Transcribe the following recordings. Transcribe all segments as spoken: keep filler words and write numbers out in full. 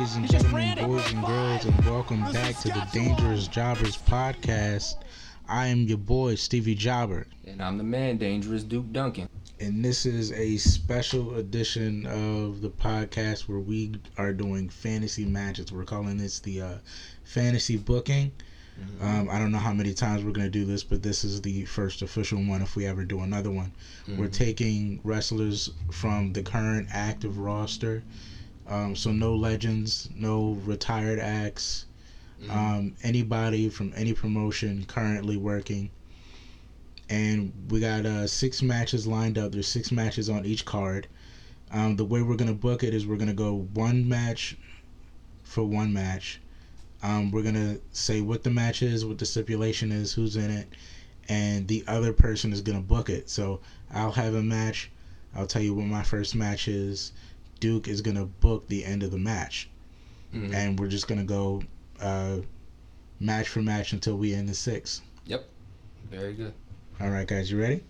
Ladies and gentlemen, boys and girls, and welcome back to the Dangerous Jobbers podcast. I am your boy, Stevie Jobber. And I'm the man, Dangerous Duke Duncan. And this is a special edition of the podcast where we are doing fantasy matches. We're calling this the uh, fantasy booking. Mm-hmm. Um, I don't know how many times we're going to do this, but this is the first official one if we ever do another one. Mm-hmm. We're taking wrestlers from the current active roster. Um, so no legends, no retired acts, mm-hmm. um, anybody from any promotion currently working. And we got uh, six matches lined up. There's six matches on each card. Um, the way we're going to book it is we're going to go one match for one match. Um, we're going to say what the match is, what the stipulation is, who's in it, and the other person is going to book it. So I'll have a match. I'll tell you what my first match is. Duke is going to book the end of the match. Mm-hmm. And we're just going to go uh, match for match until we end the six. Yep. Very good. All right, guys. You ready?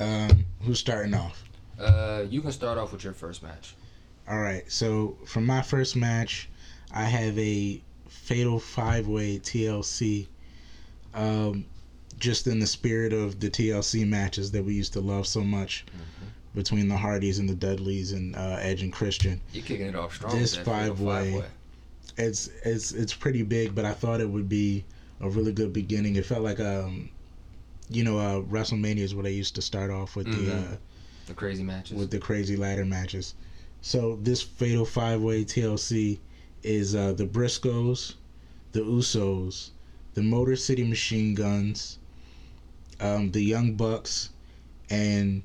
Um, who's starting off? Uh, you can start off with your first match. All right. So for my first match, I have a fatal five-way T L C, um, just in the spirit of the T L C matches that we used to love so much, mm-hmm. between the Hardys and the Dudleys and uh, Edge and Christian. You're kicking it off strong. This five-way, five-way, it's it's it's pretty big, but I thought it would be a really good beginning. It felt like um, you know, uh, WrestleMania is where they used to start off with mm-hmm. the uh, the crazy matches, with the crazy ladder matches. So this fatal five-way T L C is uh, the Briscoes, the Usos, the Motor City Machine Guns, um, the Young Bucks, and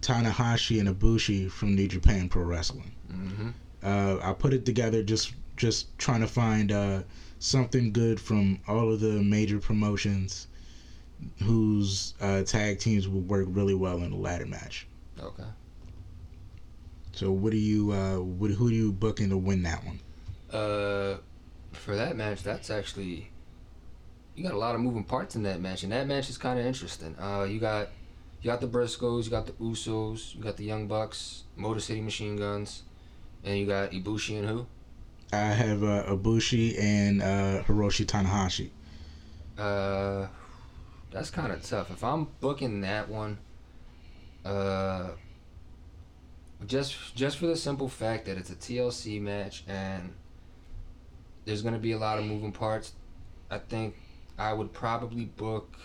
Tanahashi and Ibushi from New Japan Pro Wrestling. Mm-hmm. Uh, I put it together just just trying to find uh, something good from all of the major promotions whose uh, tag teams would work really well in a ladder match. Okay. So what do you uh, what, who do you booking to win that one? Uh, for that match, that's actually, you got a lot of moving parts in that match, and that match is kind of interesting. Uh, you got you got the Briscoes, you got the Usos, you got the Young Bucks, Motor City Machine Guns, and you got Ibushi and who? I have uh, Ibushi and uh, Hiroshi Tanahashi. Uh, that's kind of tough. If I'm booking that one, uh, just just for the simple fact that it's a T L C match and there's going to be a lot of moving parts, I think I would probably book...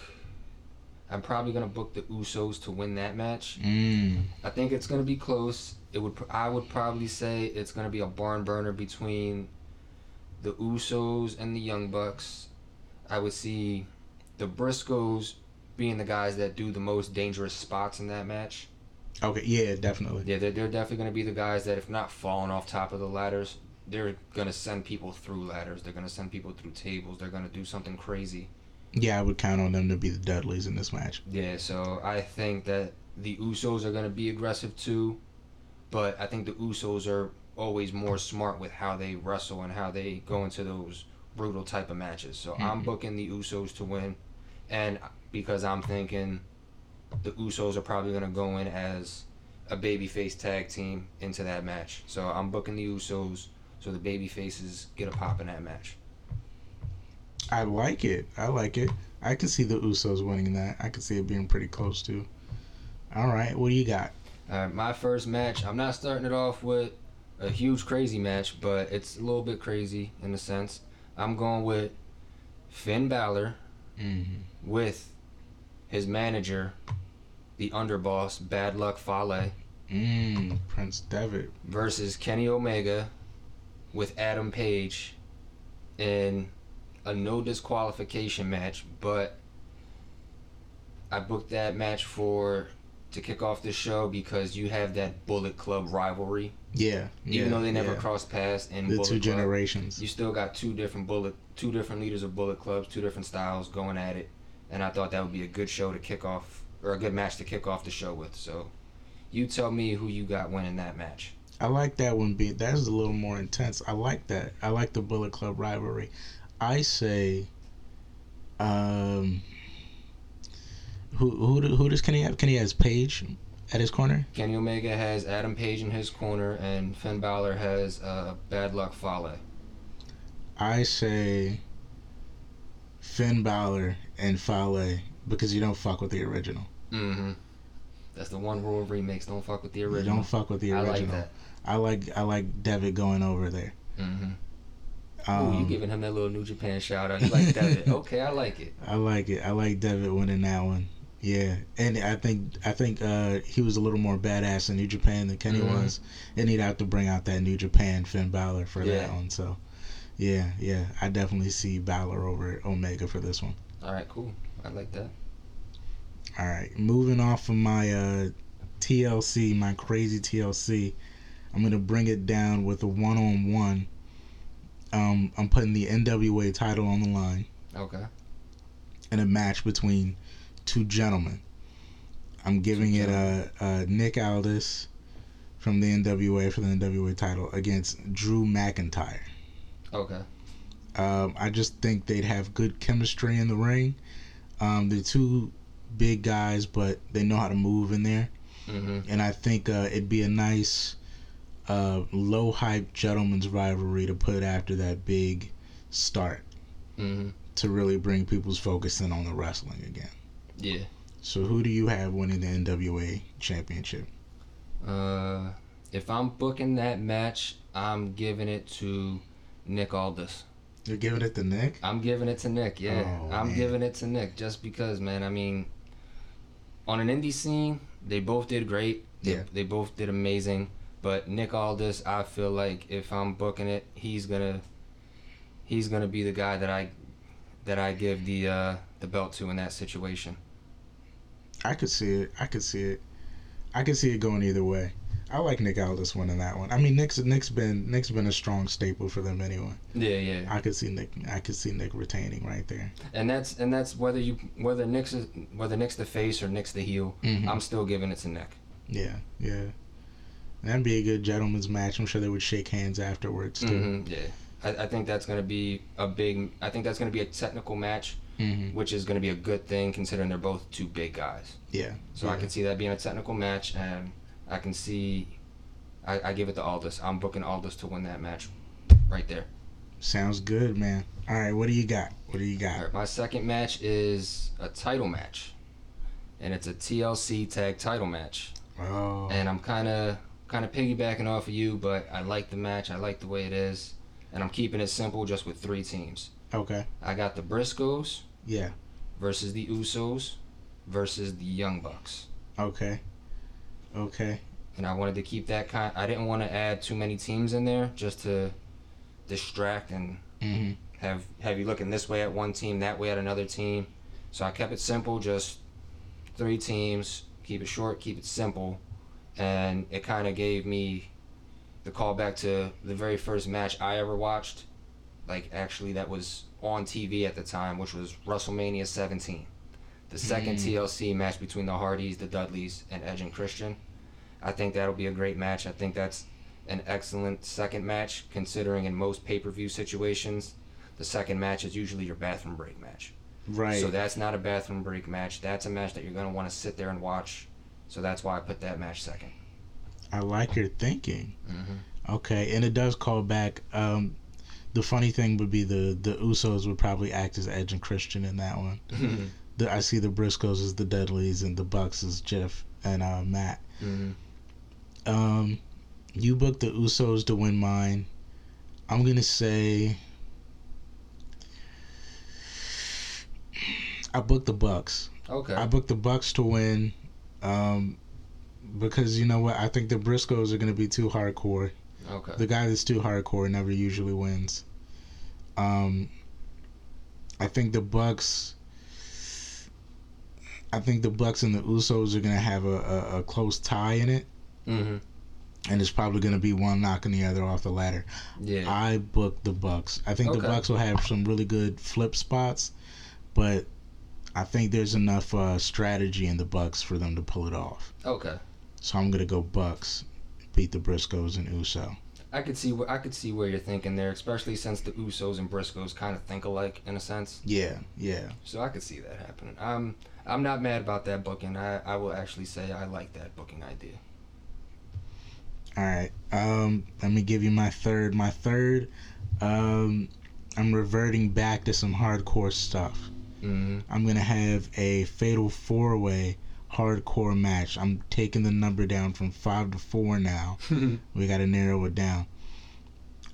I'm probably going to book the Usos to win that match. Mm. I think it's going to be close. It would. I would probably say it's going to be a barn burner between the Usos and the Young Bucks. I would see the Briscoes being the guys that do the most dangerous spots in that match. Okay, yeah, definitely. Yeah, they're, they're definitely going to be the guys that, if not falling off top of the ladders... they're going to send people through ladders. They're going to send people through tables. They're going to do something crazy. Yeah, I would count on them to be the Dudleys in this match. Yeah, so I think that the Usos are going to be aggressive too, but I think the Usos are always more smart with how they wrestle and how they go into those brutal type of matches. So mm-hmm. I'm booking the Usos to win, and because I'm thinking the Usos are probably going to go in as a babyface tag team into that match. So I'm booking the Usos so the baby faces get a pop in that match. I like it. I like it. I can see the Usos winning that. I can see it being pretty close too. All right, what do you got? All right, my first match. I'm not starting it off with a huge crazy match, but it's a little bit crazy in a sense. I'm going with Finn Balor mm-hmm. with his manager, the underboss, Bad Luck Fale. Mm, Prince Devitt. Versus Kenny Omega with Adam Page in a no disqualification match, but I booked that match for to kick off the show because you have that Bullet Club rivalry. Yeah. Even yeah, though they never yeah. crossed paths in the Bullet two Club, generations. You still got two different bullet two different leaders of Bullet Clubs, two different styles going at it, and I thought that would be a good show to kick off, or a good match to kick off the show with. So you tell me who you got winning that match. I like that one. Be that's a little more intense. I like that. I like the Bullet Club rivalry. I say, um, who who who does Kenny have? Kenny has Page, at his corner. Kenny Omega has Adam Page in his corner, and Finn Balor has uh, Bad Luck Fale. I say Finn Balor and Fale because you don't fuck with the original. Mm-hmm. That's the one rule of remakes. Don't fuck with the original. You don't fuck with the original. I like that. I like, I like Devitt going over there. Mm-hmm. Um, oh, you giving him that little New Japan shout out. You like Devitt. Okay, I like it. I like it. I like Devitt winning that one. Yeah, and I think I think uh, he was a little more badass in New Japan than Kenny mm-hmm. was, and he'd have to bring out that New Japan Finn Balor for yeah. that one. So, yeah, yeah, I definitely see Balor over Omega for this one. All right, cool. I like that. All right, moving off of my uh, T L C, my crazy T L C, I'm gonna bring it down with a one-on-one. Um, I'm putting the N W A title on the line. Okay. In a match between two gentlemen. I'm giving two it a, a Nick Aldis from the N W A for the N W A title against Drew McIntyre. Okay. Um, I just think they'd have good chemistry in the ring. Um, they're two big guys, but they know how to move in there. Mm-hmm. And I think uh, it'd be a nice uh, low hype gentleman's rivalry to put after that big start mm-hmm. to really bring people's focus in on the wrestling again. Yeah. So who do you have winning the N W A championship? Uh, if I'm booking that match, I'm giving it to Nick Aldis. You're giving it to Nick? I'm giving it to Nick, yeah. Oh, I'm man. giving it to Nick just because, man, I mean, on an indie scene, they both did great. They, yeah. They both did amazing. But Nick Aldis, I feel like if I'm booking it, he's gonna he's gonna be the guy that I that I give the uh, the belt to in that situation. I could see it. I could see it. I could see it going either way. I like Nick Aldis winning that one. I mean, Nick's Nick's been Nick's been a strong staple for them anyway. Yeah, yeah. I could see Nick. I could see Nick retaining right there. And that's and that's whether you whether Nick's whether Nick's the face or Nick's the heel. Mm-hmm. I'm still giving it to Nick. Yeah, yeah. That'd be a good gentleman's match. I'm sure they would shake hands afterwards too. Mm-hmm, yeah, I, I think that's gonna be a big. I think that's gonna be a technical match. Mm-hmm. Which is going to be a good thing considering they're both two big guys. Yeah. So yeah. I can see that being a technical match, and I can see I, I give it to Aldis. I'm booking Aldis to win that match right there. Sounds good, man. All right, what do you got? What do you got? All right, my second match is a title match, and it's a T L C tag title match. Oh. And I'm kind of kind of piggybacking off of you, but I like the match. I like the way it is, and I'm keeping it simple just with three teams. Okay. I got the Briscoes. Yeah. Versus the Usos versus the Young Bucks. Okay. Okay. And I wanted to keep that kind... I didn't want to add too many teams in there just to distract and mm-hmm. have have you looking this way at one team, that way at another team. So I kept it simple, just three teams, keep it short, keep it simple. And it kind of gave me the callback to the very first match I ever watched. Like, actually, that was on T V at the time, which was WrestleMania seventeen. The second mm. T L C match between the Hardys, the Dudleys, and Edge and Christian. I think that'll be a great match. I think that's an excellent second match, considering in most pay-per-view situations, the second match is usually your bathroom break match. Right. So that's not a bathroom break match. That's a match that you're going to want to sit there and watch. So that's why I put that match second. I like your thinking. Mm-hmm. Okay, and it does call back... Um, The funny thing would be the, the Usos would probably act as Edge and Christian in that one. Mm-hmm. The, I see the Briscoes as the Dudleys and the Bucks as Jeff and uh, Matt. Mm-hmm. Um, you booked the Usos to win mine. I'm going to say... I booked the Bucks. Okay. I booked the Bucks to win um, because, you know what, I think the Briscoes are going to be too hardcore. Okay. The guy that's too hardcore never usually wins. Um, I think the Bucks. I think the Bucks and the Usos are gonna have a, a, a close tie in it, mm-hmm. and it's probably gonna be one knocking the other off the ladder. Yeah. I booked the Bucks. I think okay. the Bucks will have some really good flip spots, but I think there's enough uh, strategy in the Bucks for them to pull it off. Okay. So I'm gonna go Bucks. Beat the Briscoes and Uso. I could see I could see where you're thinking there, especially since the Usos and Briscoes kind of think alike in a sense. Yeah, yeah. So I could see that happening. I'm I'm not mad about that booking. I, I will actually say I like that booking idea. All right. Um, let me give you my third. My third. Um, I'm reverting back to some hardcore stuff. Mm-hmm. I'm gonna have a fatal four way. Hardcore match. I'm taking the number down from five to four now. We gotta narrow it down.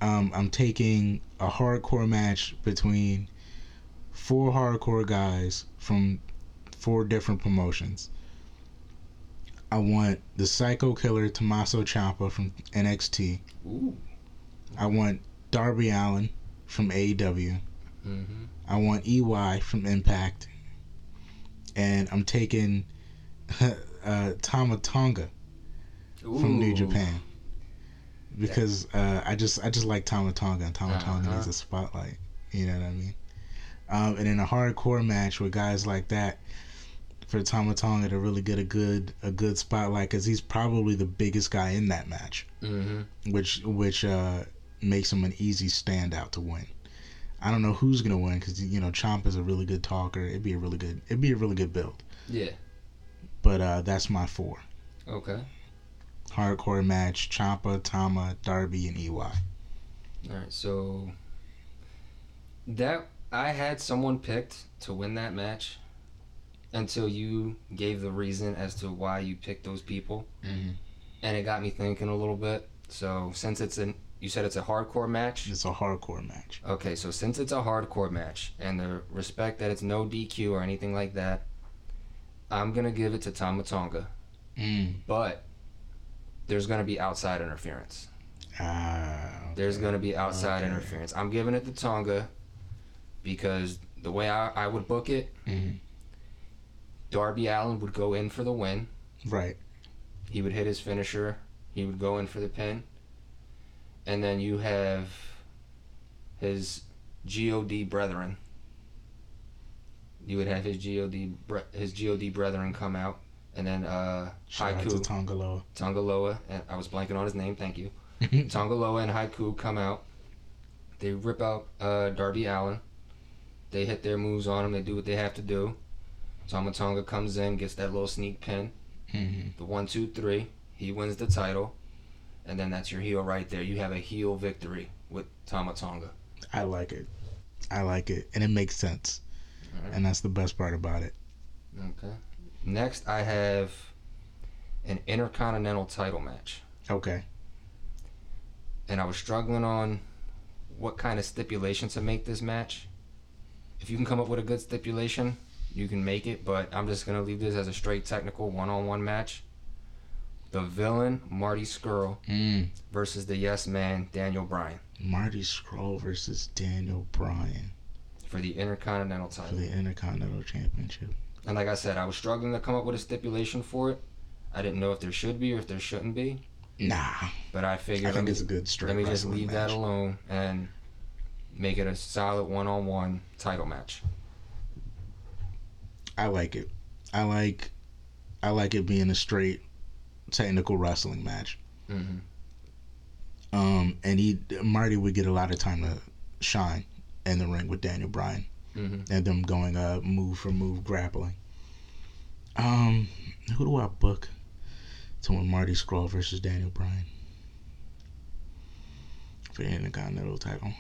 Um, I'm taking a hardcore match between four hardcore guys from four different promotions. I want the Psycho Killer Tommaso Ciampa from N X T. Ooh. I want Darby Allin from A E W. Mm-hmm. I want E Y from Impact. And I'm taking Uh, Tama Tonga from New Japan, because uh, I just I just like Tama Tonga, and Tama uh-huh. Tonga needs a spotlight. You know what I mean? Um, and in a hardcore match with guys like that, for Tama Tonga to really get a good a good spotlight, because he's probably the biggest guy in that match, mm-hmm. which which uh, makes him an easy standout to win. I don't know who's gonna win, because you know Ciampa's a really good talker. It'd be a really good it'd be a really good build. Yeah. But uh, that's my four. Okay. Hardcore match: Ciampa, Tama, Darby, and E Y. All right. So that I had someone picked to win that match until you gave the reason as to why you picked those people, mm-hmm. and it got me thinking a little bit. So since it's an, you said it's a hardcore match. It's a hardcore match. Okay. So since it's a hardcore match, and the respect that it's no D Q or anything like that, I'm going to give it to Tama Tonga, mm. but there's going to be outside interference. Ah, okay. There's going to be outside okay. interference. I'm giving it to Tonga because the way I, I would book it, mm-hmm. Darby Allin would go in for the win. Right. He would hit his finisher. He would go in for the pin. And then you have his G O D brethren. You would have his God bre- his God brethren come out, and then uh, Haiku, Tonga Loa, Tonga Loa, and I was blanking on his name. Thank you, Tonga Loa and Haiku come out. They rip out uh, Darby Allin. They hit their moves on him. They do what they have to do. Tama Tonga comes in, gets that little sneak pin. Mm-hmm. The one, two, three. He wins the title, and then that's your heel right there. You have a heel victory with Tama Tonga. I like it. I like it, and it makes sense. Right. And that's the best part about it. Okay. Next, I have an Intercontinental title match. Okay. And I was struggling on what kind of stipulation to make this match. If you can come up with a good stipulation, you can make it, but I'm just going to leave this as a straight technical one-on-one match. The villain, Marty Scurll, mm. versus the yes man, Daniel Bryan. Marty Scurll versus Daniel Bryan. For the Intercontinental title. For the Intercontinental Championship. And like I said, I was struggling to come up with a stipulation for it. I didn't know if there should be or if there shouldn't be. Nah. But I figured I think it's a good straight wrestling match. Let me just leave that alone and make it a solid one-on-one title match. I like it. I like, I like it being a straight technical wrestling match. Mm-hmm. Um, and he Marty would get a lot of time to shine in the ring with Daniel Bryan, mm-hmm. and them going uh, move for move grappling. Um, who do I book to win Marty Scurll versus Daniel Bryan for the Intercontinental title?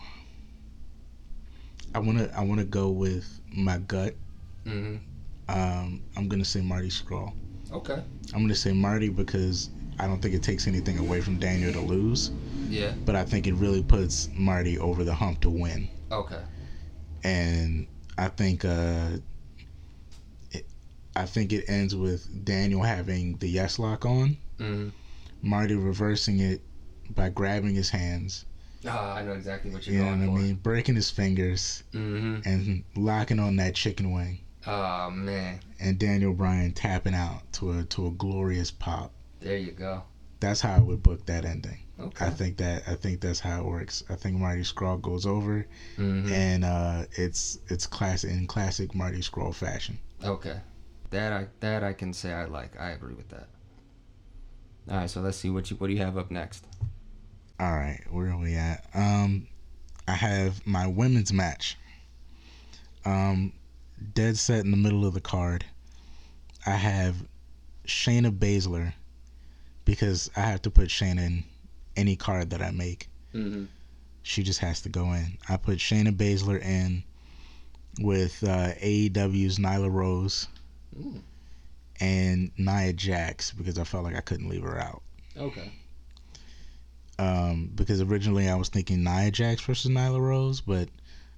I wanna I wanna go with my gut. Mm-hmm. Um, I'm gonna say Marty Scurll. Okay. I'm gonna say Marty because I don't think it takes anything away from Daniel to lose. Yeah. But I think it really puts Marty over the hump to win. Okay. And I think uh, it, I think it ends with Daniel having the yes lock on, mm-hmm. Marty reversing it by grabbing his hands. Ah, uh, I know exactly what you're you going for. You know what I mean? Breaking his fingers, mm-hmm. and locking on that chicken wing. Oh, man. And Daniel Bryan tapping out to a to a glorious pop. There you go. That's how I would book that ending. Okay. I think that I think that's how it works. I think Marty Scurll goes over, mm-hmm. and uh, it's it's class in classic Marty Scurll fashion. Okay, that I that I can say I like. I agree with that. All right, so let's see what you what do you have up next. All right, where are we at? Um, I have my women's match. Um, dead set in the middle of the card. I have Shayna Baszler because I have to put Shayna in any card that I make. Mm-hmm. She just has to go in. I put Shayna Baszler in with uh, A E W's Nyla Rose Ooh. and Nia Jax because I felt like I couldn't leave her out. Okay. Um, because originally I was thinking Nia Jax versus Nyla Rose, but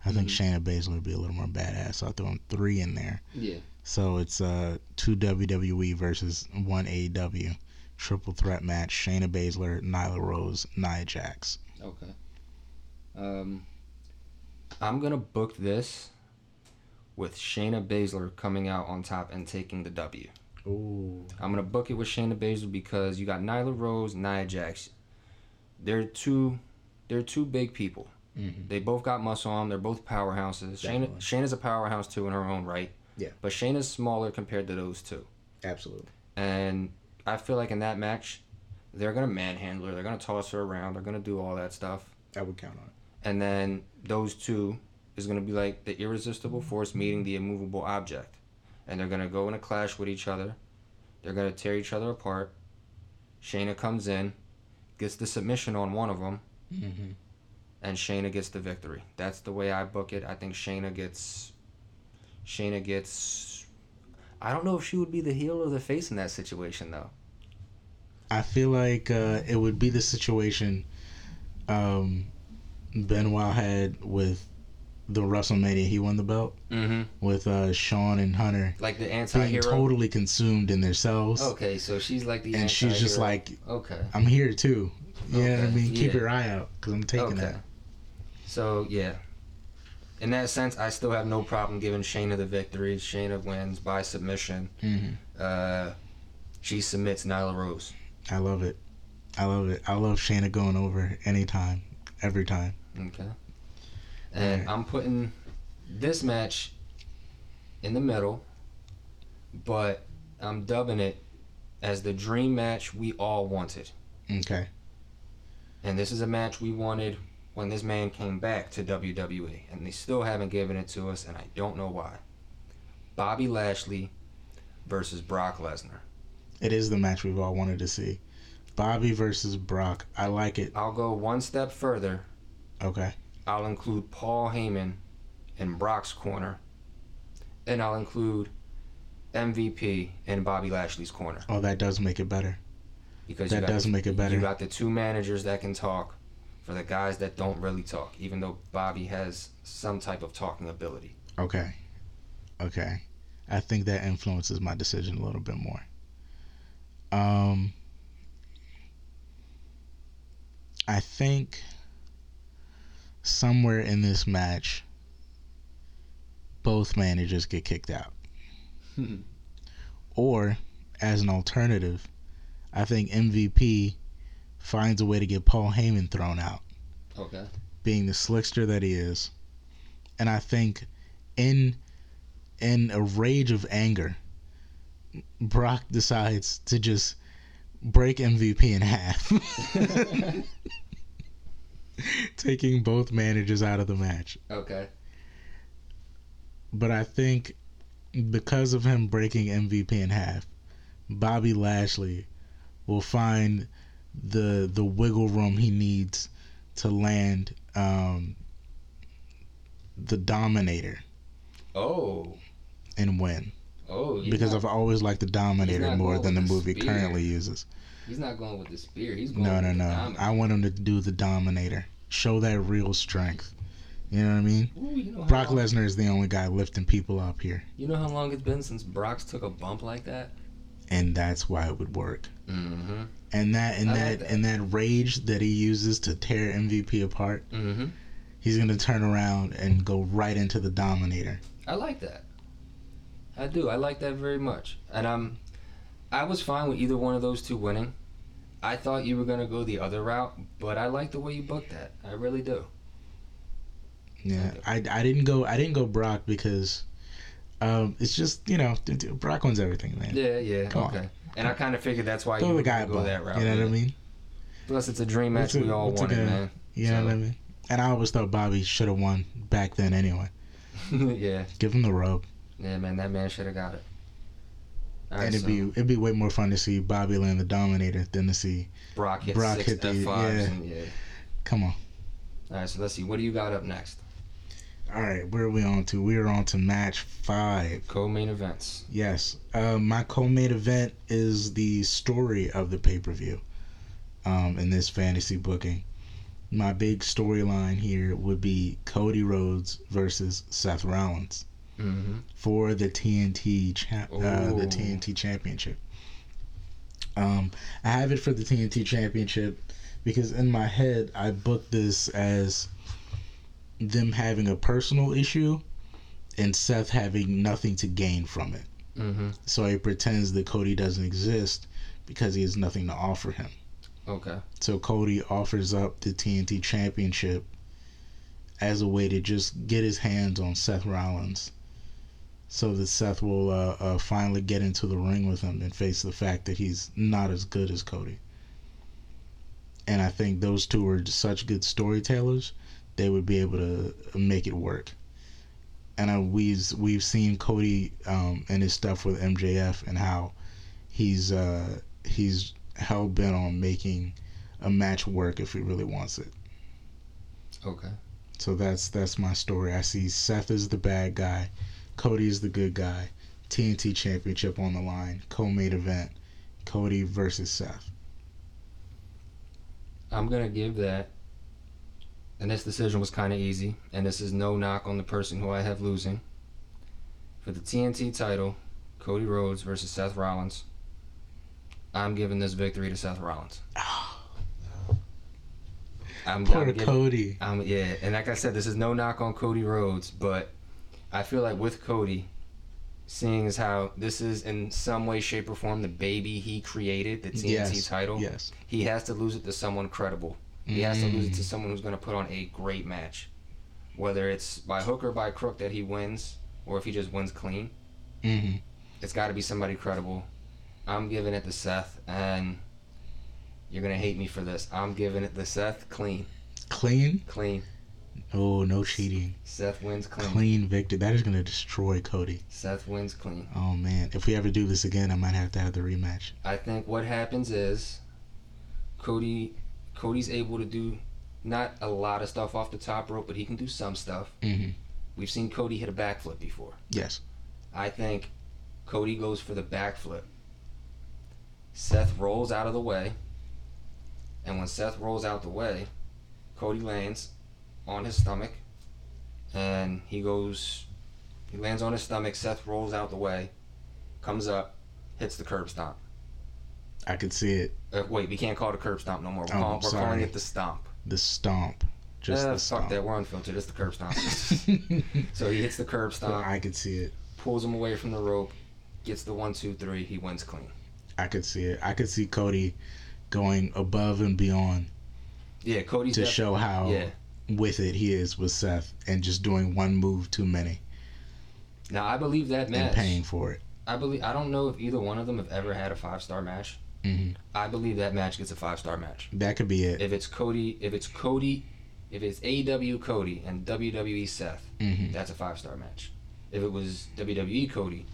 I mm-hmm. think Shayna Baszler would be a little more badass, so I threw three in there. Yeah. So it's uh, two W W E versus one A E W. Triple threat match, Shayna Baszler, Nyla Rose, Nia Jax. Okay. Um, I'm going to book this with Shayna Baszler coming out on top and taking the W. Ooh. I'm going to book it with Shayna Baszler because you got Nyla Rose, Nia Jax. They're two, they're two big people. Mm-hmm. They both got muscle on them. They're both powerhouses. Shayna, Shayna's a powerhouse too in her own right. Yeah. But Shayna's smaller compared to those two. Absolutely. And I feel like in that match, they're going to manhandle her. They're going to toss her around. They're going to do all that stuff. I would count on it. And then those two is going to be like the irresistible force meeting the immovable object. And they're going to go in a clash with each other. They're going to tear each other apart. Shayna comes in, gets the submission on one of them, mm-hmm. and Shayna gets the victory. That's the way I book it. I think Shayna gets... Shayna gets... I don't know if she would be the heel or the face in that situation, though. I feel like uh, it would be the situation um, Benoit had with the WrestleMania. He won the belt mm-hmm. with uh, Shawn and Hunter. Like the anti-hero? Being totally consumed in themselves. Okay, so she's like the and anti-hero. And she's just like, okay, I'm here, too. You okay. know what I mean? Yeah. Keep your eye out, because I'm taking okay. that. So, yeah. In that sense, I still have no problem giving Shayna the victory. Shayna wins by submission. Mm-hmm. Uh, she submits Nyla Rose. I love it. I love it. I love Shayna going over anytime, every time. Okay. And right. I'm putting this match in the middle, but I'm dubbing it as the dream match we all wanted. Okay. And this is a match we wanted when this man came back to W W E, and they still haven't given it to us, and I don't know why. Bobby Lashley versus Brock Lesnar. It is the match we've all wanted to see. Bobby versus Brock. I like it. I'll go one step further. Okay. I'll include Paul Heyman in Brock's corner, and I'll include M V P in Bobby Lashley's corner. Oh, that does make it better. Because that does the, make it better. You got the two managers that can talk for the guys that don't really talk, even though Bobby has some type of talking ability. Okay. Okay. I think that influences my decision a little bit more. Um, I think somewhere in this match, both managers get kicked out. Hmm. Or, as an alternative, I think M V P finds a way to get Paul Heyman thrown out. Okay. Being the slickster that he is. And I think in in a rage of anger, Brock decides to just break M V P in half. Taking both managers out of the match. Okay. But I think because of him breaking M V P in half, Bobby Lashley will find the the wiggle room he needs to land um, the Dominator. Oh. And win. Oh, because not, I've always liked the Dominator more than the, the movie spear. Currently uses. He's not going with the spear. He's going no, no, with no. the Dominator. I want him to do the Dominator. Show that real strength. You know what I mean? Ooh, you know Brock Lesnar is the only guy lifting people up here. You know how long it's been since Brock's took a bump like that? And that's why it would work. Mm-hmm. And that and I that, like that and that rage that he uses to tear M V P apart, mm-hmm. he's gonna turn around and go right into the Dominator. I like that. I do. I like that very much. And I'm, I was fine with either one of those two winning. I thought you were going to go the other route, but I like the way you booked that. I really do. Yeah, I, I didn't go I didn't go Brock because um, it's just, you know, Brock wins everything, man. Yeah, yeah. Come okay. on. And I kind of figured that's why Throw you were going to go ball. that route. You know what I mean? Plus, it's a dream match we all wanted, man. Yeah, so. I mean, and I always thought Bobby should have won back then anyway. Yeah. Give him the rub. Yeah, man, that man should have got it. All and right, it'd so. be it'd be way more fun to see Bobby Lynn the Dominator than to see Brock hit Brock six hit the F fives. Yeah. And, yeah. Come on. All right, so let's see. What do you got up next? All right, where are we on to? We are on to match five. Co-main events. Yes. Uh, my co-main event is the story of the pay-per-view um, in this fantasy booking. My big storyline here would be Cody Rhodes versus Seth Rollins mm-hmm. for the T N T cha- uh, the T N T Championship. Um, I have it for the T N T Championship because in my head I booked this as them having a personal issue and Seth having nothing to gain from it. Mm-hmm. So he pretends that Cody doesn't exist because he has nothing to offer him. Okay. So Cody offers up the T N T Championship as a way to just get his hands on Seth Rollins so that Seth will uh, uh, finally get into the ring with him and face the fact that he's not as good as Cody. And I think those two are such good storytellers, they would be able to make it work. And uh, we've, we've seen Cody um, and his stuff with M J F and how he's uh, he's hell-bent on making a match work if he really wants it. Okay. So that's that's my story. I see Seth is the bad guy. Cody is the good guy. T N T Championship on the line. Co-main event. Cody versus Seth. I'm going to give that. And this decision was kind of easy. And this is no knock on the person who I have losing. For the T N T title, Cody Rhodes versus Seth Rollins. I'm giving this victory to Seth Rollins. Oh. I'm, Poor I'm giving, Cody. I'm, yeah, and like I said, this is no knock on Cody Rhodes. But I feel like with Cody, seeing as how this is in some way, shape, or form the baby he created, the T N T yes. title, yes. he has to lose it to someone credible. He has to lose it to someone who's going to put on a great match. Whether it's by hook or by crook that he wins, or if he just wins clean, mm-hmm. it's got to be somebody credible. I'm giving it to Seth, and you're going to hate me for this. I'm giving it to Seth clean. Clean? Clean. Oh, no cheating. Seth wins clean. Clean victory. That is going to destroy Cody. Seth wins clean. Oh, man. If we ever do this again, I might have to have the rematch. I think what happens is Cody... Cody's able to do not a lot of stuff off the top rope, but he can do some stuff. Mm-hmm. We've seen Cody hit a backflip before. Yes. I think Cody goes for the backflip. Seth rolls out of the way. And when Seth rolls out the way, Cody lands on his stomach. And he goes... He lands on his stomach. Seth rolls out the way. Comes up. Hits the curb stomp. I could see it. Uh, wait, we can't call it a curb stomp no more. We're, oh, calling, we're calling it the stomp. The stomp. Just uh, the fuck stomp. That. We're unfiltered. It's the curb stomp. So he hits the curb stomp. I could see it. Pulls him away from the rope. Gets the one, two, three. He wins clean. I could see it. I could see Cody going above and beyond. Yeah, Cody. To show how yeah. with it he is with Seth and just doing one move too many. Now, I believe that match. And paying for it. I believe. I don't know if either one of them have ever had a five-star match. Mm-hmm. I believe that match gets a five-star match. That could be it. If it's Cody, if it's Cody, if it's A E W Cody and W W E Seth, mm-hmm. that's a five-star match. If it was W W E Cody,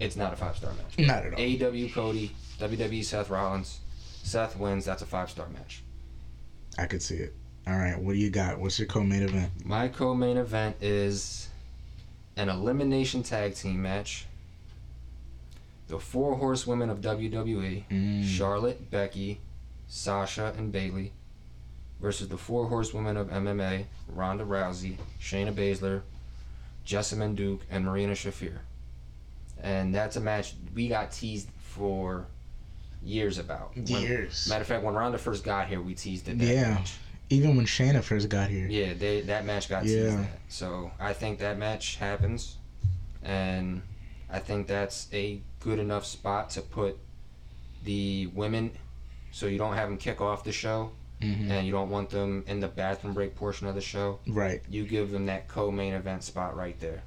it's not a five-star match. Not at all. A E W Cody, W W E Seth Rollins, Seth wins. That's a five-star match. I could see it. All right, what do you got? What's your co-main event? My co-main event is an elimination tag team match. The four horsewomen of W W E, mm. Charlotte, Becky, Sasha, and Bayley, versus the four horsewomen of M M A, Ronda Rousey, Shayna Baszler, Jessamyn Duke, and Marina Shafir. And that's a match we got teased for years about. Years. Matter of fact, when Ronda first got here, we teased it. That yeah. Match. Even when Shayna first got here. Yeah, they, that match got yeah. teased. That. So I think that match happens. And I think that's a good enough spot to put the women so you don't have them kick off the show mm-hmm. and you don't want them in the bathroom break portion of the show. Right. You give them that co-main event spot right there.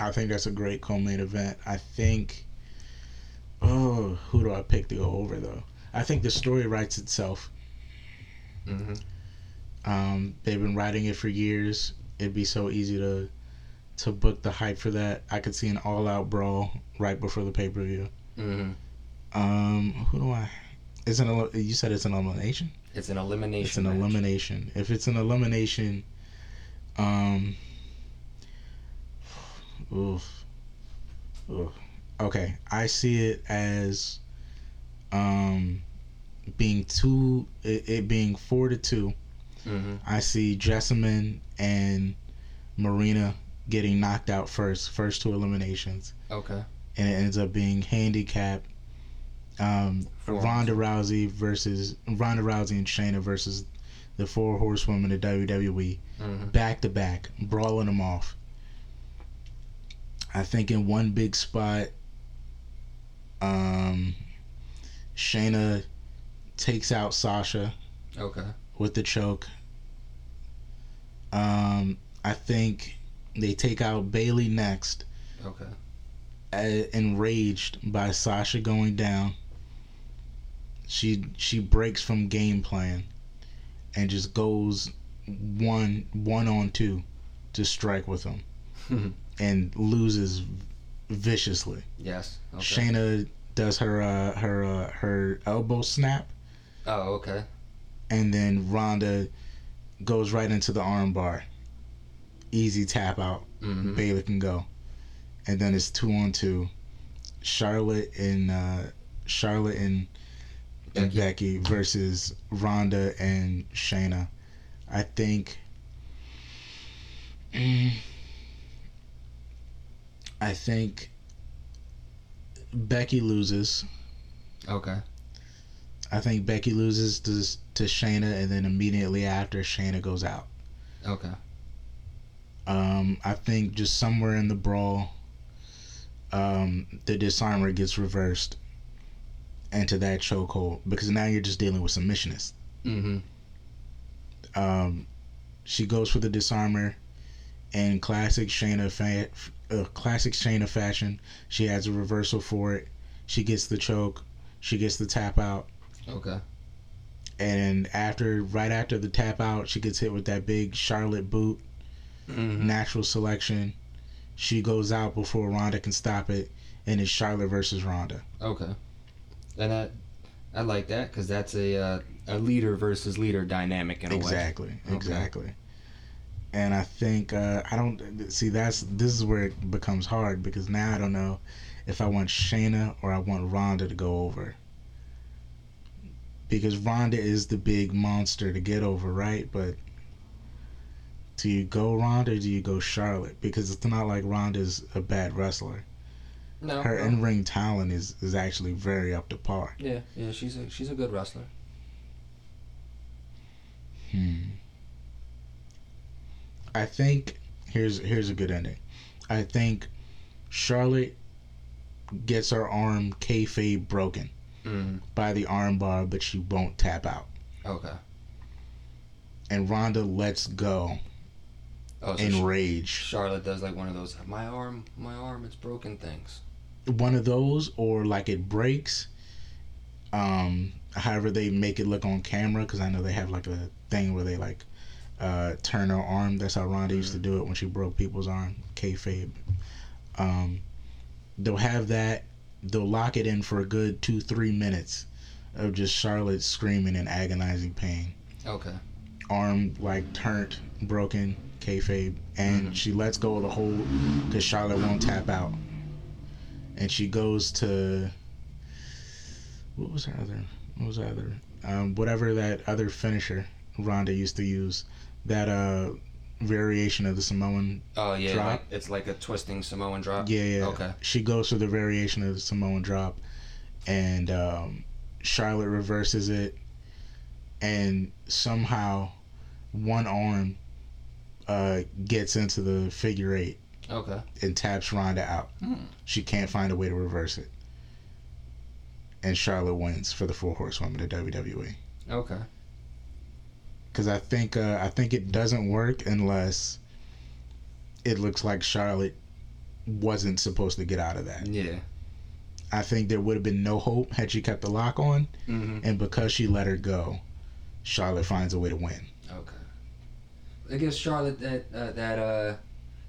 I think that's a great co-main event. I think... Oh, who do I pick to go over, though? I think the story writes itself. Mm-hmm. Um, they've been writing it for years. It'd be so easy to to book the hype for that. I could see an all-out brawl right before the pay-per-view. Mm-hmm. Um, who do I... It's an, you said it's an elimination? It's an elimination. It's an match. elimination. If it's an elimination... Um, oof, oof. Okay, I see it as um, being two... It, it being four to two. Mm-hmm. I see Jessamine and Marina getting knocked out first, first two eliminations. Okay. And it ends up being handicap. Um, Ronda Rousey versus Ronda Rousey and Shayna versus the four horsewomen of W W E, mm-hmm. back to back, brawling them off. I think in one big spot, um, Shayna takes out Sasha. Okay. With the choke. Um, I think they take out Bayley next. Okay. Uh, enraged by Sasha going down, she she breaks from game plan and just goes one one on two to strike with him, mm-hmm. and loses viciously. Yes. Okay. Shayna does her uh, her uh, her elbow snap. Oh, okay. And then Ronda goes right into the arm bar. Easy tap out. Mm-hmm. Bayley can go. And then it's two on two. Charlotte and uh, Charlotte and, and Becky. Becky versus Ronda and Shayna. I think I think Becky loses. Okay. I think Becky loses to, to Shayna, and then immediately after, Shayna goes out. Okay. Um, I think just somewhere in the brawl, um, the disarmor gets reversed into that chokehold, because now you're just dealing with submissionists. Mm-hmm. Um, she goes for the disarmor, and classic Shayna, fa- uh, classic Shayna fashion, she has a reversal for it. She gets the choke. She gets the tap out. Okay. And after, right after the tap out, she gets hit with that big Charlotte boot. Mm-hmm. Natural selection. She goes out before Ronda can stop it, and it's Charlotte versus Ronda. Okay. And I, I like that, because that's a uh, a leader versus leader dynamic in a exactly, way. Exactly. Exactly. Okay. And I think uh, I don't see that's this is where it becomes hard, because now I don't know if I want Shayna or I want Ronda to go over. Because Ronda is the big monster to get over, right? But do you go Ronda or do you go Charlotte? Because it's not like Ronda's a bad wrestler. No. Her no. in-ring talent is, is actually very up to par. Yeah, yeah, she's a, she's a good wrestler. Hmm. I think, here's here's a good ending. I think Charlotte gets her arm kayfabe broken. Mm. By the arm bar, but she won't tap out. Okay. And Ronda lets go. Oh, so enraged. She, Charlotte does like one of those my arm my arm it's broken things. One of those, or like it breaks. Um, however they make it look on camera, because I know they have like a thing where they like uh, turn her arm. That's how Ronda mm. used to do it when she broke people's arm, kayfabe. Um, they'll have that. They'll lock it in for a good two, three minutes of just Charlotte screaming in agonizing pain. Okay. Arm, like, turned, broken, kayfabe, and mm-hmm. she lets go of the hold because Charlotte won't tap out. And she goes to... What was her other... What was her other... Um, whatever that other finisher Ronda used to use, that uh, variation of the Samoan oh yeah drop. Like, it's like a twisting Samoan drop. Yeah, yeah. Okay. She goes for the variation of the Samoan drop, and um, Charlotte reverses it, and somehow one arm uh, gets into the figure eight. Okay. And taps Ronda out. Hmm. She can't find a way to reverse it, and Charlotte wins for the four horsewomen of W W E. Okay. Because I think uh, I think it doesn't work unless it looks like Charlotte wasn't supposed to get out of that. Yeah. I think there would have been no hope had she kept the lock on. Mm-hmm. And because she let her go, Charlotte finds a way to win. Okay. It gives Charlotte that uh, that uh,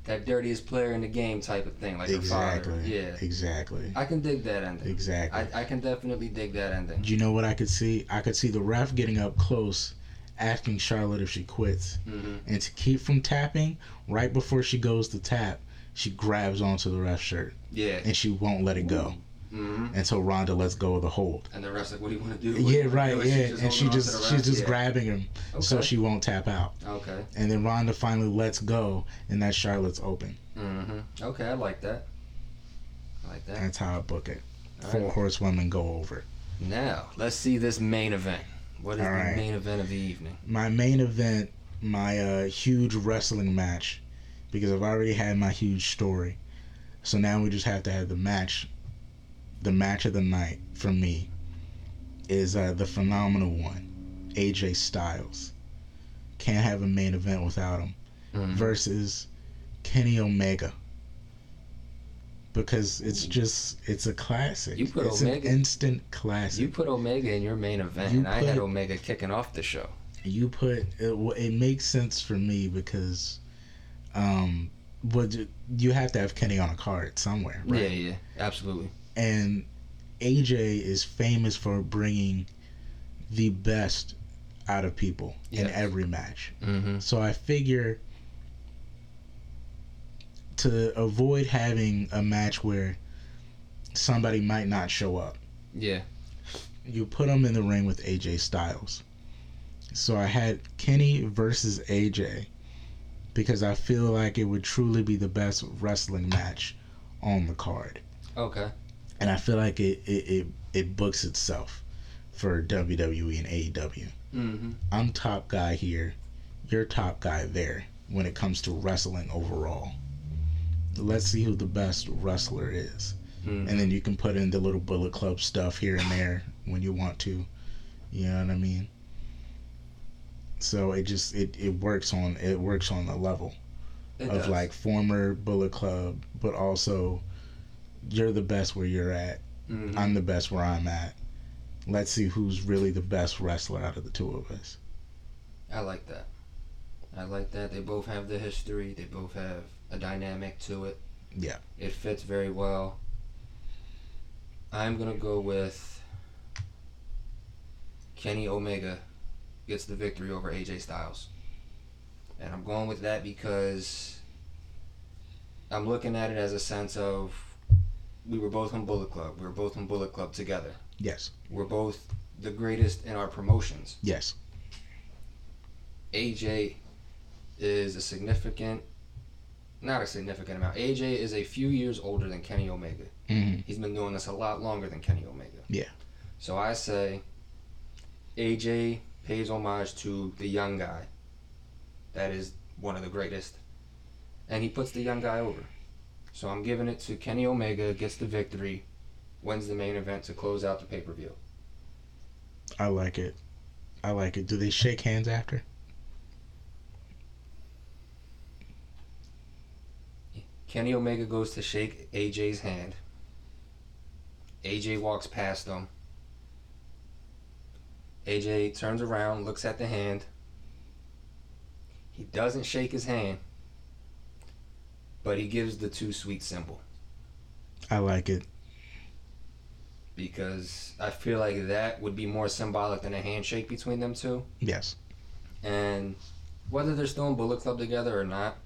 that dirtiest player in the game type of thing, like exactly. her father. Yeah. Exactly. I can dig that ending. Exactly. I, I can definitely dig that ending. Do you know what I could see? I could see the ref getting up close, asking Charlotte if she quits. Mm-hmm. And to keep from tapping, right before she goes to tap, she grabs onto the ref's shirt. Yeah. And she won't let it go. Mm-hmm. And so Ronda lets go of the hold. And the ref's like, what do you want to do? What yeah, right, do? yeah. She's and she just she's just yeah. grabbing him okay. so she won't tap out. Okay. And then Ronda finally lets go, and that Charlotte's open. Mm-hmm. Okay, I like that. I like that. That's how I book it. All Four right. horsewomen go over. Now, let's see this main event. What is All the right. main event of the evening? My main event, my uh, huge wrestling match, because I've already had my huge story. So now we just have to have the match. The match of the night for me is uh, the phenomenal one, A J Styles. Can't have a main event without him. Mm-hmm. Versus Kenny Omega. Because it's just, it's a classic. You put it's Omega, an instant classic. You put Omega in your main event, you and put, I had Omega kicking off the show. You put, it, it makes sense for me because um, what, you have to have Kenny on a card somewhere, right? Yeah, yeah, absolutely. And A J is famous for bringing the best out of people yes. in every match. Mm-hmm. So I figure to avoid having a match where somebody might not show up. Yeah. You put them in the ring with A J Styles. So I had Kenny versus A J because I feel like it would truly be the best wrestling match on the card. Okay. And I feel like it, it, it, it books itself for W W E and A E W. Mm-hmm. I'm top guy here. You're top guy there when it comes to wrestling overall. Let's see who the best wrestler is. Mm-hmm. And then you can put in the little Bullet Club stuff here and there when you want to. You know what I mean? So it just it, it works on it works on the level it of does. Like former Bullet Club, but also you're the best where you're at. Mm-hmm. I'm the best where I'm at. Let's see who's really the best wrestler out of the two of us. I like that. I like that. They both have the history. They both have a dynamic to it. Yeah. It fits very well. I'm going to go with Kenny Omega gets the victory over A J Styles. And I'm going with that because I'm looking at it as a sense of we were both in Bullet Club. We were both in Bullet Club together. Yes. We're both the greatest in our promotions. Yes. A J is a significant, not a significant amount. A J is a few years older than Kenny Omega. Mm-hmm. He's been doing this a lot longer than Kenny Omega. Yeah. So I say A J pays homage to the young guy that is one of the greatest. And he puts the young guy over. So I'm giving it to Kenny Omega, gets the victory, wins the main event to close out the pay-per-view. I like it. I like it. Do they shake hands after? Kenny Omega goes to shake A J's hand. A J walks past him. A J turns around, looks at the hand. He doesn't shake his hand. But he gives the two sweet symbol. I like it. Because I feel like that would be more symbolic than a handshake between them two. Yes. And whether they're still in Bullet Club together or not,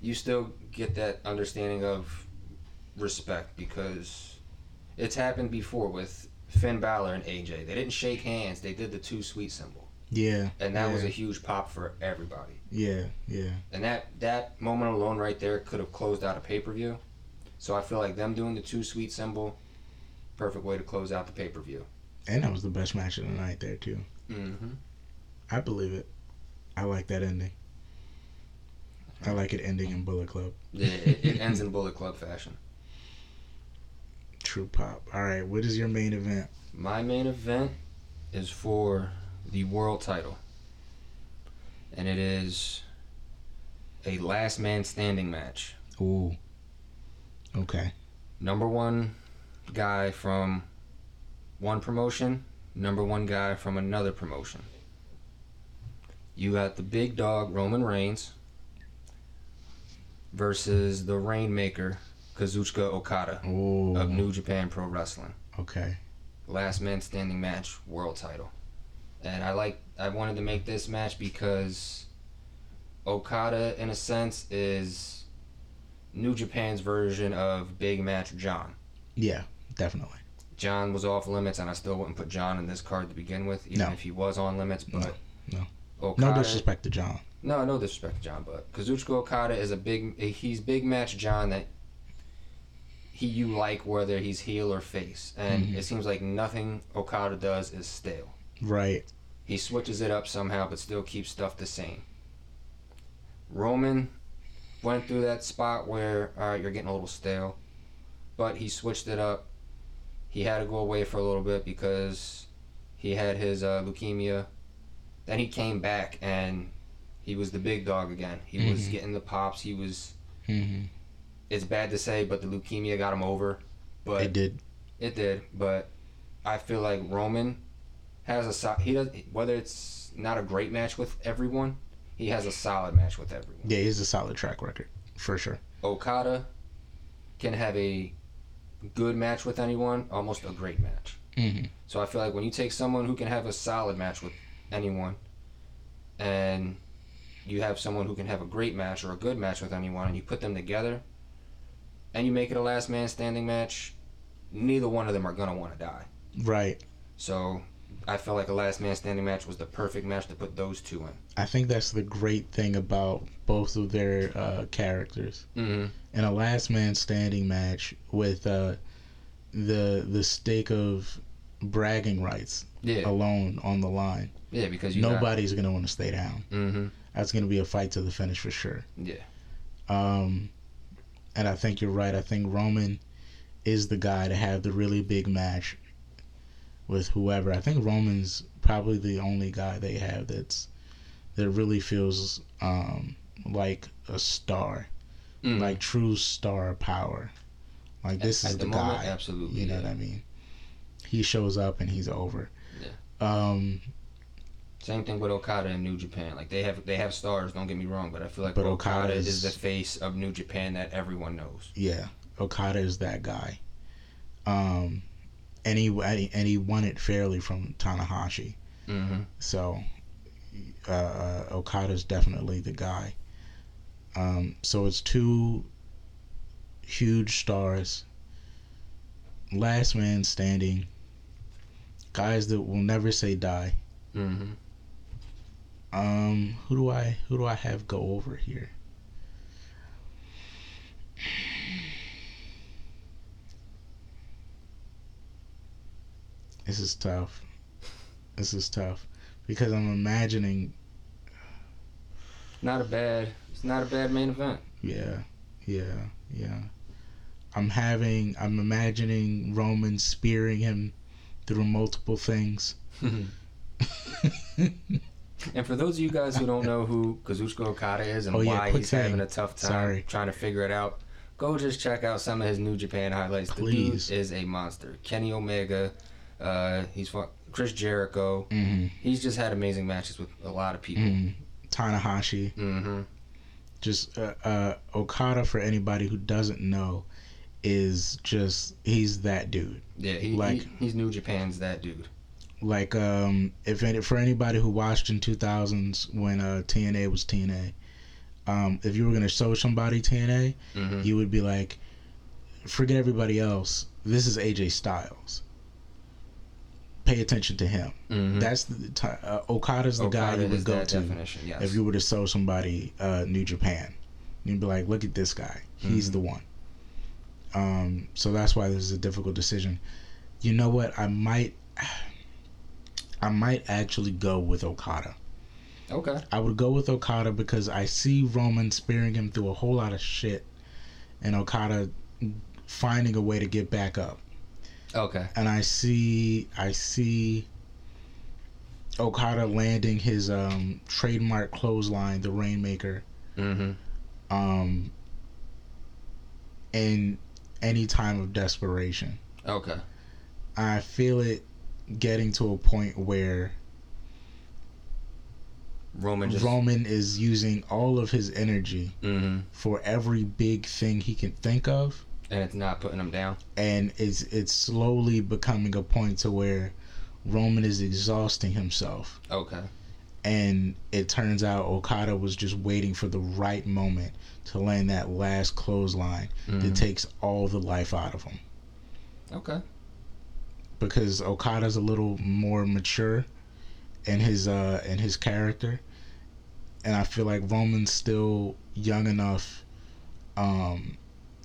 you still get that understanding of respect because it's happened before with Finn Balor and A J. They didn't shake hands. They did the two sweet symbol. Yeah. And that yeah. was a huge pop for everybody. Yeah, yeah. And that, that moment alone right there could have closed out a pay-per-view. So I feel like them doing the two sweet symbol, perfect way to close out the pay-per-view. And that was the best match of the night there, too. Mm-hmm. I believe it. I like that ending. I like it ending in Bullet Club. Yeah, it, it ends in Bullet Club fashion. True pop. All right, what is your main event? My main event is for the world title, and it is a last man standing match. Ooh. Okay. Number one guy from one promotion, number one guy from another promotion. You got the big dog Roman Reigns versus the Rainmaker Kazuchika Okada Ooh. of New Japan Pro Wrestling. Okay. Last man standing match, world title. And I like I wanted to make this match because Okada, in a sense, is New Japan's version of Big Match John. Yeah, definitely. John was off limits, and I still wouldn't put John in this card to begin with, even no. if he was on limits. But no, no. Okada, no disrespect to John. No, no disrespect to John, but Kazuchika Okada is a big. He's Big Match John that he you like whether he's heel or face, and mm-hmm. it seems like nothing Okada does is stale. Right. He switches it up somehow, but still keeps stuff the same. Roman went through that spot where, all right, you're getting a little stale, but he switched it up. He had to go away for a little bit because he had his uh, leukemia. Then he came back, and he was the big dog again. He mm-hmm. was getting the pops. He was... Mm-hmm. It's bad to say, but the leukemia got him over. But It did. It did, but I feel like Roman... Has a he does whether it's not a great match with everyone, he has a solid match with everyone. Yeah, he has a solid track record for sure. Okada can have a good match with anyone, almost a great match. Mm-hmm. So I feel like when you take someone who can have a solid match with anyone, and you have someone who can have a great match or a good match with anyone, and you put them together, and you make it a last man standing match, neither one of them are gonna want to die. Right. So. I felt like a last man standing match was the perfect match to put those two in. I think that's the great thing about both of their uh, characters. Mm-hmm. And a last man standing match with uh, the the stake of bragging rights yeah. alone on the line. Yeah, because you nobody's got... gonna want to stay down. Mm-hmm. That's gonna be a fight to the finish for sure. Yeah. Um, and I think you're right. I think Roman is the guy to have the really big match with whoever. I think Roman's probably the only guy they have that's that really feels um, like a star, mm. like true star power. Like this at, is at the, the moment, guy. Absolutely, you know yeah. what I mean. He shows up and he's over. Yeah. Um, Same thing with Okada in New Japan. Like they have they have stars. Don't get me wrong, but I feel like Okada Okada's, is the face of New Japan that everyone knows. Yeah, Okada is that guy. Um. And he, and he won it fairly from Tanahashi. Mm-hmm. So, uh, Okada's definitely the guy. Um, so it's two huge stars. Last man standing. Guys that will never say die. Mm-hmm. Um, who do I who do I have go over here? This is tough. This is tough because I'm imagining. Not a bad. It's not a bad main event. Yeah, yeah, yeah. I'm having. I'm imagining Roman spearing him through multiple things. And for those of you guys who don't know who Kazuchika Okada is and oh, yeah, why he's saying, having a tough time sorry. trying to figure it out, go just check out some of his New Japan highlights. Please. The dude is a monster. Kenny Omega. Uh, he's fought Chris Jericho. Mm-hmm. He's just had amazing matches with a lot of people. Mm-hmm. Tanahashi. Mm-hmm. Just uh, uh, Okada, for anybody who doesn't know, is just he's that dude. Yeah, he, like he, he's New Japan's that dude. Like um, if any, for anybody who watched in two thousands when uh, T N A was T N A, um, if you were gonna show somebody T N A, mm-hmm. you would be like, forget everybody else. This is A J Styles. Pay attention to him. Mm-hmm. That's the uh, Okada's the Okada guy you would go to yes. if you were to sell somebody uh, New Japan. You'd be like, look at this guy. He's mm-hmm. the one. Um, so that's why this is a difficult decision. You know what? I might, I might actually go with Okada. Okay. I would go with Okada because I see Roman spearing him through a whole lot of shit, and Okada finding a way to get back up. Okay. And I see, I see Okada landing his um, trademark clothesline, the Rainmaker. Mm-hmm. Um, in any time of desperation. Okay. I feel it getting to a point where Roman just... Roman is using all of his energy mm-hmm. for every big thing he can think of. And it's not putting him down. And it's it's slowly becoming a point to where Roman is exhausting himself. Okay. And it turns out Okada was just waiting for the right moment to land that last clothesline mm-hmm. that takes all the life out of him. Okay. Because Okada's a little more mature in his uh in his character, and I feel like Roman's still young enough um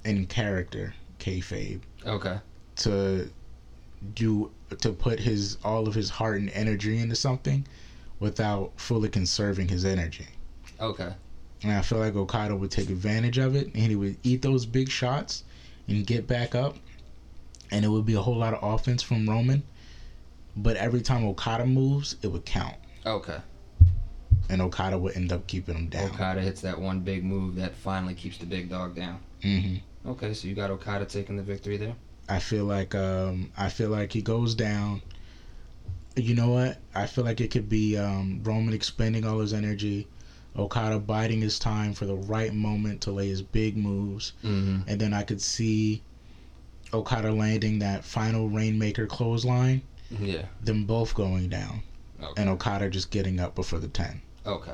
in character kayfabe okay to do to put his all of his heart and energy into something without fully conserving his energy. Okay. And I feel like Okada would take advantage of it, and he would eat those big shots and get back up, and it would be a whole lot of offense from Roman. But every time Okada moves, it would count. Okay. And Okada would end up keeping him down. Okada hits that one big move that finally keeps the big dog down. Mm-hmm. Okay, so you got Okada taking the victory there? I feel like um, I feel like he goes down. You know what? I feel like it could be um, Roman expending all his energy, Okada biding his time for the right moment to lay his big moves, mm-hmm. and then I could see Okada landing that final Rainmaker clothesline. Yeah. Them both going down. Okay. And Okada just getting up before the ten. Okay.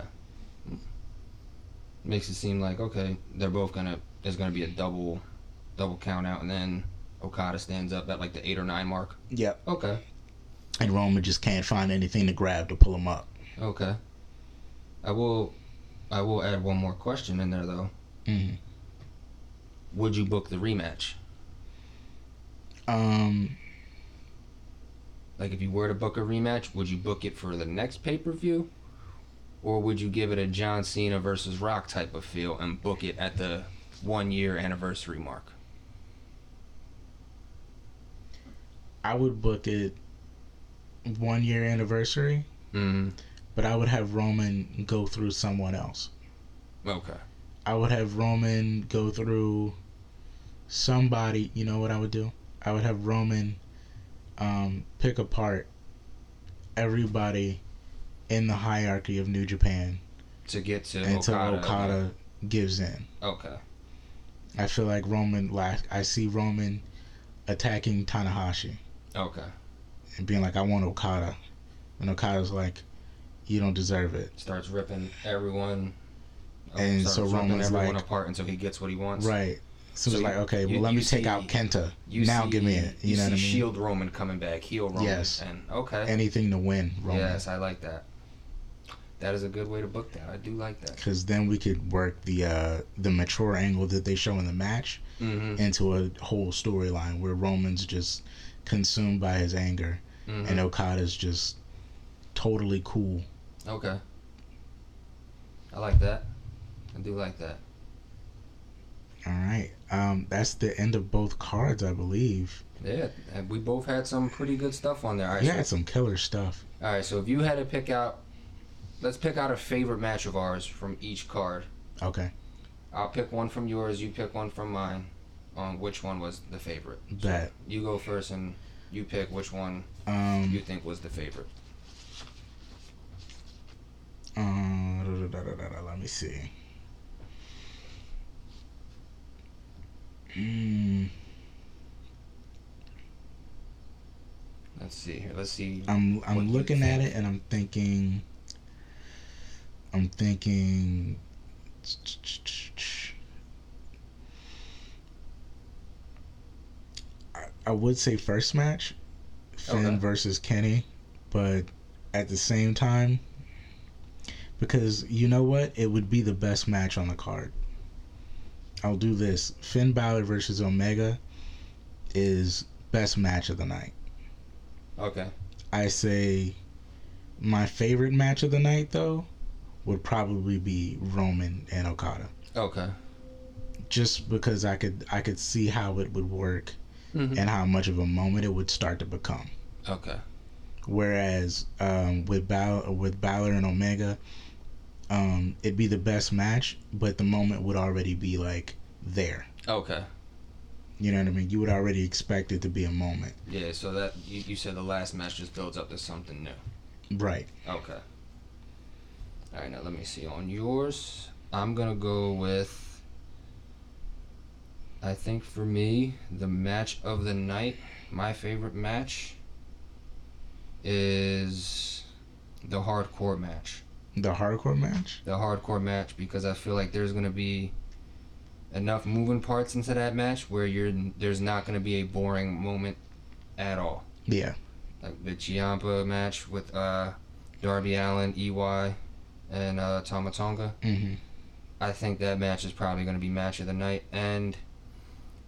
Makes it seem like, okay, they're both going to... There's going to be a double double count out, and then Okada stands up at like the eight or nine mark. Yep. Okay. And Roman just can't find anything to grab to pull him up. Okay. I will I will add one more question in there, though. Mm-hmm. Would you book the rematch? Um... Like, if you were to book a rematch, would you book it for the next pay-per-view? Or would you give it a John Cena versus Rock type of feel and book it at the one-year anniversary mark? I would book it one-year anniversary, mm-hmm. but I would have Roman go through someone else. Okay. I would have Roman go through somebody. You know what I would do? I would have Roman... Um, pick apart everybody in the hierarchy of New Japan to get to until Okada, Okada gives in. Okay. I feel like Roman, like, I see Roman attacking Tanahashi. Okay. And being like, I want Okada. And Okada's like, you don't deserve it. Starts ripping everyone. Oh, and so Roman's everyone like, apart until he gets what he wants. Right. So, so it's like, okay, you, well, let me see, take out Kenta. Now see, give me it. You, you know what I mean? Shield Roman coming back. Heel Roman. Yes. And, okay. Anything to win Roman. Yes, I like that. That is a good way to book that. I do like that. Because then we could work the uh, the mature angle that they show in the match mm-hmm. into a whole storyline where Roman's just consumed by his anger mm-hmm. and Okada's just totally cool. Okay. I like that. I do like that. All right. Um, that's the end of both cards, I believe. Yeah, we both had some pretty good stuff on there. All right, yeah, so, some killer stuff. All right, so if you had to pick out... Let's pick out a favorite match of ours from each card. Okay. I'll pick one from yours. You pick one from mine. On um, which one was the favorite? That. So you go first, and you pick which one um, you think was the favorite. Um, da, da, da, da, da, let me see. Mm. Let's see here. Let's see. I'm I'm looking at it and I'm thinking. I'm thinking. I, I would say first match, Finn okay. versus Kenny, but at the same time, because you know what, it would be the best match on the card. I'll do this. Finn Balor versus Omega is best match of the night. Okay. I say my favorite match of the night, though, would probably be Roman and Okada. Okay. Just because I could I could see how it would work mm-hmm. and how much of a moment it would start to become. Okay. Whereas um, with Bal- with Balor and Omega... Um, it'd be the best match, but the moment would already be like there. Okay. You know what I mean? You would already expect it to be a moment. Yeah, so that you, you said the last match just builds up to something new. Right. Okay. All right, now let me see. On yours, I'm going to go with, I think for me, the match of the night, my favorite match, is the hardcore match. The hardcore match? The hardcore match, because I feel like there's going to be enough moving parts into that match where you're there's not going to be a boring moment at all. Yeah. Like the Ciampa match with uh, Darby Allin, E Y, and uh, Tama Tonga. Mm-hmm. I think that match is probably going to be match of the night, and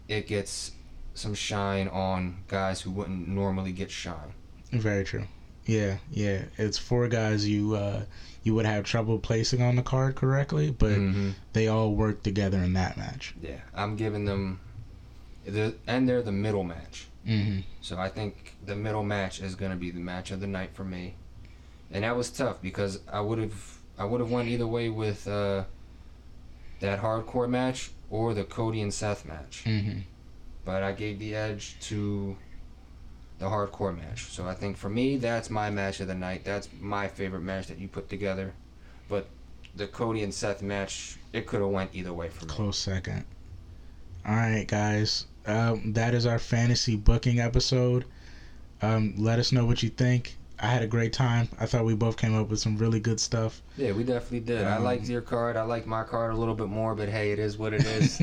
it gets some shine on guys who wouldn't normally get shine. Very true. Yeah, yeah. It's four guys you uh, you would have trouble placing on the card correctly, but mm-hmm. they all work together in that match. Yeah, I'm giving them... the and they're the middle match. Mm-hmm. So I think the middle match is going to be the match of the night for me. And that was tough because I would have I would have won either way with uh, that hardcore match or the Cody and Seth match. Mm-hmm. But I gave the edge to... the hardcore match. So I think for me, that's my match of the night. That's my favorite match that you put together. But the Cody and Seth match, it could have went either way for me. Close second. All right, guys. Um, that is our fantasy booking episode. Um, let us know what you think. I had a great time. I thought we both came up with some really good stuff. Yeah, we definitely did. Um, I liked your card. I liked my card a little bit more, but hey, it is what it is.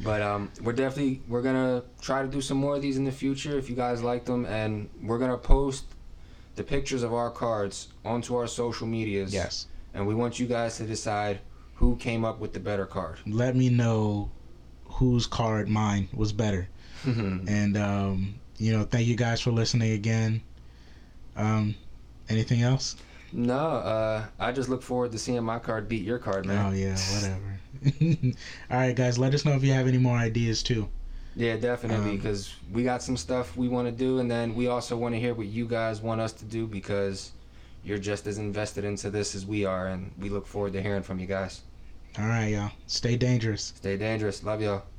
But um, we're definitely, we're going to try to do some more of these in the future if you guys like them. And we're going to post the pictures of our cards onto our social medias. Yes. And we want you guys to decide who came up with the better card. Let me know whose card mine was better. And, um, you know, thank you guys for listening again. Um, anything else? No, uh, I just look forward to seeing my card beat your card, man. Oh, yeah, whatever. All right, guys, let us know if you have any more ideas, too. Yeah, definitely, because um, we got some stuff we want to do, and then we also want to hear what you guys want us to do, because you're just as invested into this as we are, and we look forward to hearing from you guys. All right, y'all. Stay dangerous. Stay dangerous. Love y'all.